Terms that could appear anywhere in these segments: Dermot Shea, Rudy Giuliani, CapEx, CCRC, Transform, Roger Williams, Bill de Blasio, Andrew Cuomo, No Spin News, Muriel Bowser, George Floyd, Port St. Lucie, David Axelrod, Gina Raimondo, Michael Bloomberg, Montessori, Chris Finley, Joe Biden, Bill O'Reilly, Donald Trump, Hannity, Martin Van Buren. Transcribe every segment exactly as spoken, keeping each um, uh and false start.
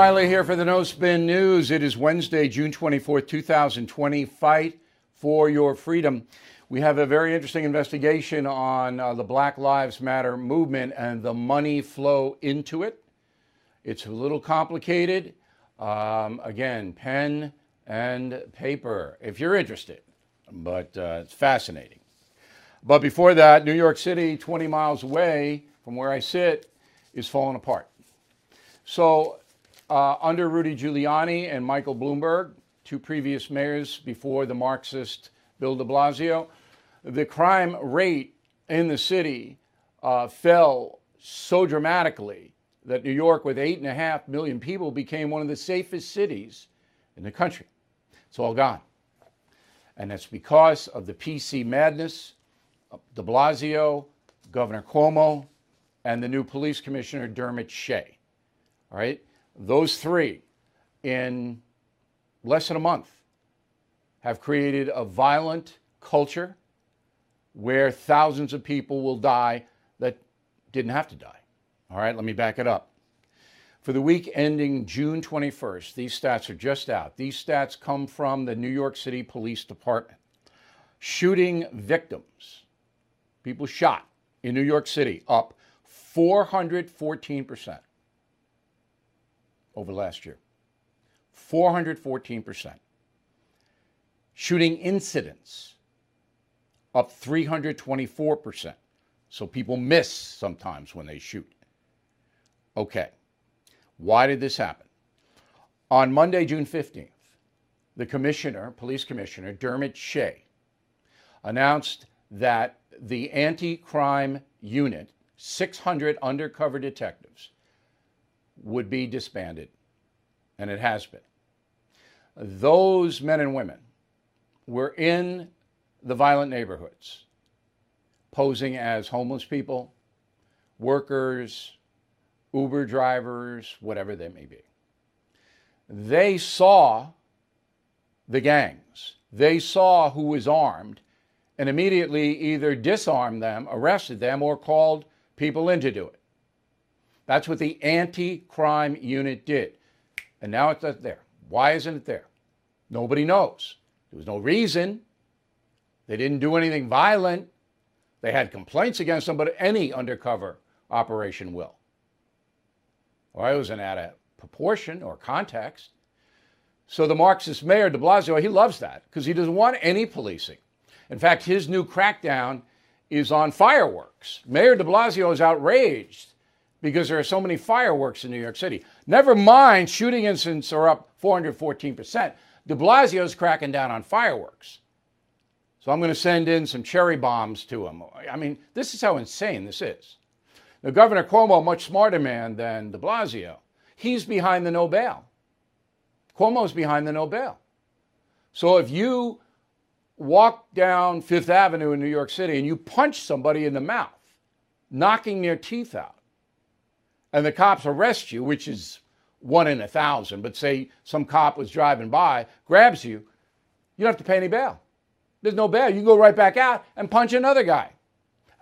O'Reilly here for the No Spin News. It is Wednesday, June twenty-fourth, two thousand twenty. Fight for your freedom. We have a very interesting investigation on uh, the Black Lives Matter movement and the money flow into it. It's a little complicated. Um, again, pen and paper, if you're interested. But uh, it's fascinating. But before that, New York City, twenty miles away from where I sit, is falling apart. So uh, under Rudy Giuliani and Michael Bloomberg, two previous mayors before the Marxist Bill de Blasio, the crime rate in the city uh, fell so dramatically that New York, with eight and a half million people, became one of the safest cities in the country. It's all gone. And that's because of the P C madness, de Blasio, Governor Cuomo, and the new police commissioner, Dermot Shea. All right, those three in less than a month have created a violent culture where thousands of people will die that didn't have to die. All right, let me back it up. For the week ending June twenty-first, these stats are just out. These stats come from the New York City Police Department. Shooting victims, people shot in New York City, up four hundred fourteen percent. Over last year, four hundred fourteen percent. Shooting incidents up three hundred twenty-four percent. So people miss sometimes when they shoot. Okay, why did this happen? On Monday, June fifteenth, the commissioner, police commissioner, Dermot Shea, announced that the anti-crime unit, six hundred undercover detectives, would be disbanded, and it has been. Those men and women were in the violent neighborhoods, posing as homeless people, workers, Uber drivers, whatever they may be. They saw the gangs. They saw who was armed and immediately either disarmed them, arrested them, or called people in to do it. That's what the anti-crime unit did. And now it's not there. Why isn't it there? Nobody knows. There was no reason. They didn't do anything violent. They had complaints against them, but any undercover operation will. Or it wasn't out of proportion or context. So the Marxist mayor, de Blasio, he loves that because he doesn't want any policing. In fact, his new crackdown is on fireworks. Mayor de Blasio is outraged because there are so many fireworks in New York City. Never mind, shooting incidents are up four hundred fourteen percent. De Blasio's cracking down on fireworks. So I'm going to send in some cherry bombs to him. I mean, this is how insane this is. Now, Governor Cuomo, a much smarter man than de Blasio, he's behind the no bail. Cuomo's behind the no bail. So if you walk down Fifth Avenue in New York City and you punch somebody in the mouth, knocking their teeth out, and the cops arrest you, which is one in a thousand, but say some cop was driving by, grabs you, you don't have to pay any bail. There's no bail. You can go right back out and punch another guy.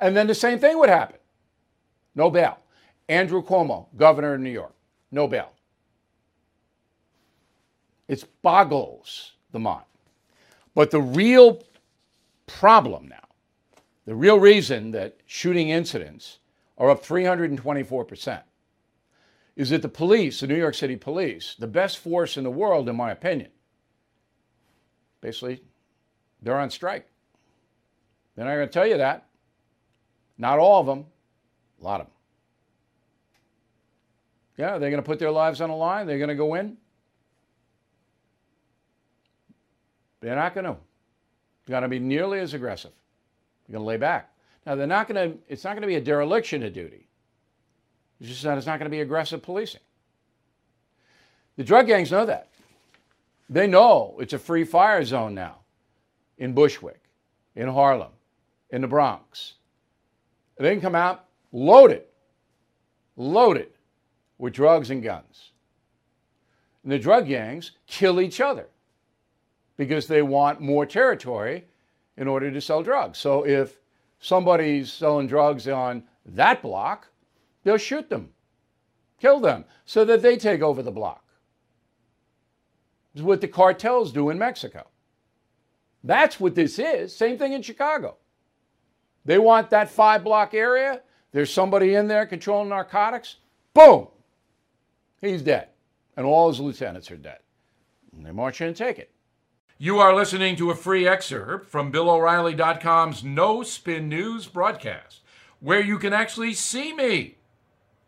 And then the same thing would happen. No bail. Andrew Cuomo, governor of New York, no bail. It boggles the mind. But the real problem now, the real reason that shooting incidents are up three hundred twenty-four percent, is that the police, the New York City police, the best force in the world, in my opinion, basically, they're on strike. They're not going to tell you that. Not all of them, a lot of them. Yeah, they're going to put their lives on the line. They're going to go in. They're not going to. They're going to be nearly as aggressive. They're going to lay back. Now, they're not going to, it's not going to be a dereliction of duty. It's just that it's not going to be aggressive policing. The drug gangs know that. They know it's a free fire zone now in Bushwick, in Harlem, in the Bronx. They can come out loaded, loaded with drugs and guns. And the drug gangs kill each other because they want more territory in order to sell drugs. So if somebody's selling drugs on that block, they'll shoot them, kill them, so that they take over the block. is what the cartels do in Mexico. That's what this is. Same thing in Chicago. They want that five-block area. There's somebody in there controlling narcotics. Boom. He's dead. And all his lieutenants are dead. And they march in and take it. You are listening to a free excerpt from Bill O'Reilly dot com's No Spin News broadcast, where you can actually see me.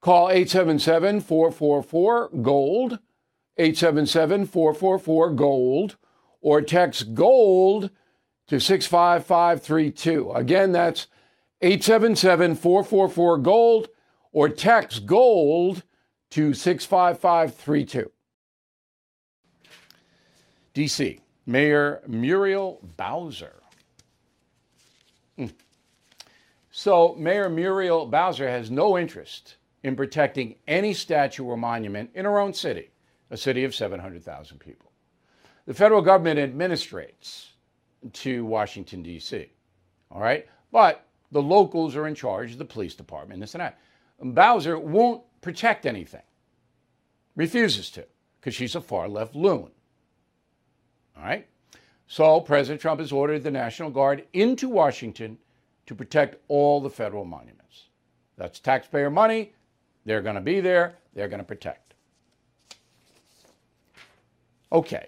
Call eight seven seven, four four four, GOLD, eight seven seven, four four four, GOLD, or text GOLD to six five five three two. Again, that's eight seven seven, four four four, GOLD, or text GOLD to six five five three two. D C. Mayor Muriel Bowser. Mm. So Mayor Muriel Bowser has no interest in protecting any statue or monument in her own city, a city of seven hundred thousand people. The federal government administrates to Washington, D C, all right? But the locals are in charge of the police department, this and that. Bowser won't protect anything, refuses to, because she's a far-left loon. All right? So President Trump has ordered the National Guard into Washington to protect all the federal monuments. That's taxpayer money. They're going to be there. They're going to protect. Okay.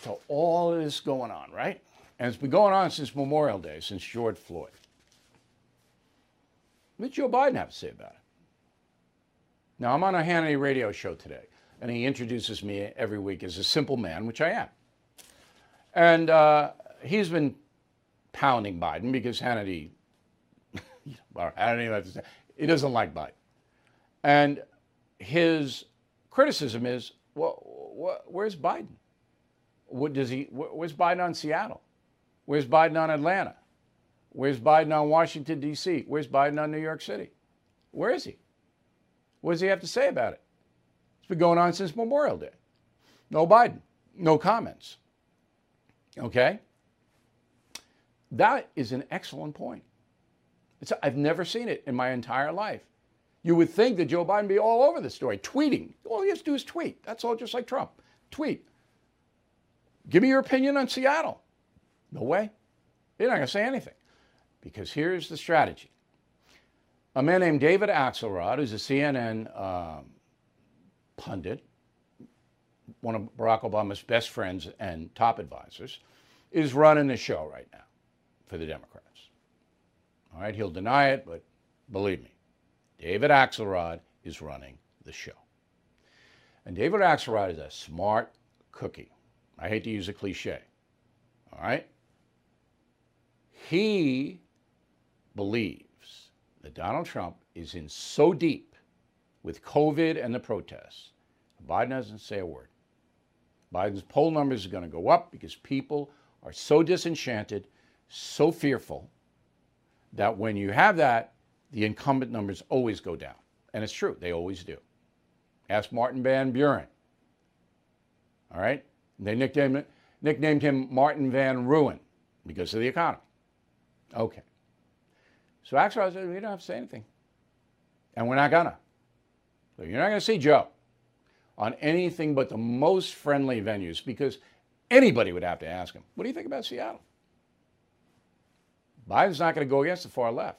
So all of this going on, right? And it's been going on since Memorial Day, since George Floyd. What did Joe Biden have to say about it? Now, I'm on a Hannity radio show today, and he introduces me every week as a simple man, which I am. And uh, he's been pounding Biden because Hannity, I don't even have to say, he doesn't like Biden. And his criticism is, well, wh- where's Biden? What does he? Wh- where's Biden on Seattle? Where's Biden on Atlanta? Where's Biden on Washington, D C? Where's Biden on New York City? Where is he? What does he have to say about it? It's been going on since Memorial Day. No Biden. No comments. Okay? That is an excellent point. It's, I've never seen it in my entire life. You would think that Joe Biden would be all over the story, tweeting. All he has to do is tweet. That's all, just like Trump. Tweet. Give me your opinion on Seattle. No way. They're not going to say anything. Because here's the strategy. A man named David Axelrod, who's a C N N um, pundit, one of Barack Obama's best friends and top advisors, is running the show right now for the Democrats. All right, he'll deny it, but believe me, David Axelrod is running the show. And David Axelrod is a smart cookie. I hate to use a cliche, all right? He believes that Donald Trump is in so deep with COVID and the protests, Biden doesn't say a word. Biden's poll numbers are going to go up because people are so disenchanted, so fearful, that when you have that, the incumbent numbers always go down. And it's true. They always do. Ask Martin Van Buren. All right? They nicknamed, nicknamed him Martin Van Ruin because of the economy. Okay. So Axelrod said, we don't have to say anything. And we're not going to. So you're not going to see Joe on anything but the most friendly venues, because anybody would have to ask him, what do you think about Seattle? Biden's not going to go against the far left.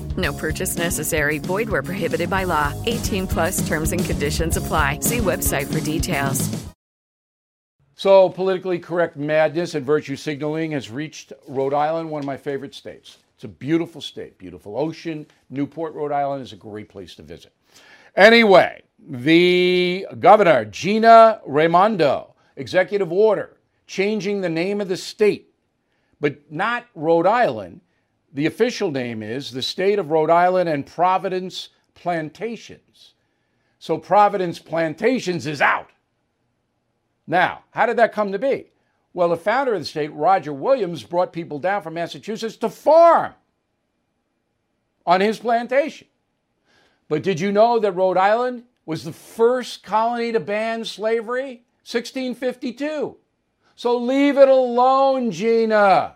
No purchase necessary. Void where prohibited by law. eighteen plus terms and conditions apply. See website for details. So politically correct madness and virtue signaling has reached Rhode Island, one of my favorite states. It's a beautiful state, beautiful ocean. Newport, Rhode Island is a great place to visit. Anyway, the governor, Gina Raimondo, executive order, changing the name of the state, but not Rhode Island. The official name is the state of Rhode Island and Providence Plantations. So Providence Plantations is out. Now, how did that come to be? Well, the founder of the state, Roger Williams, brought people down from Massachusetts to farm on his plantation. But did you know that Rhode Island was the first colony to ban slavery? sixteen fifty-two. So leave it alone, Gina.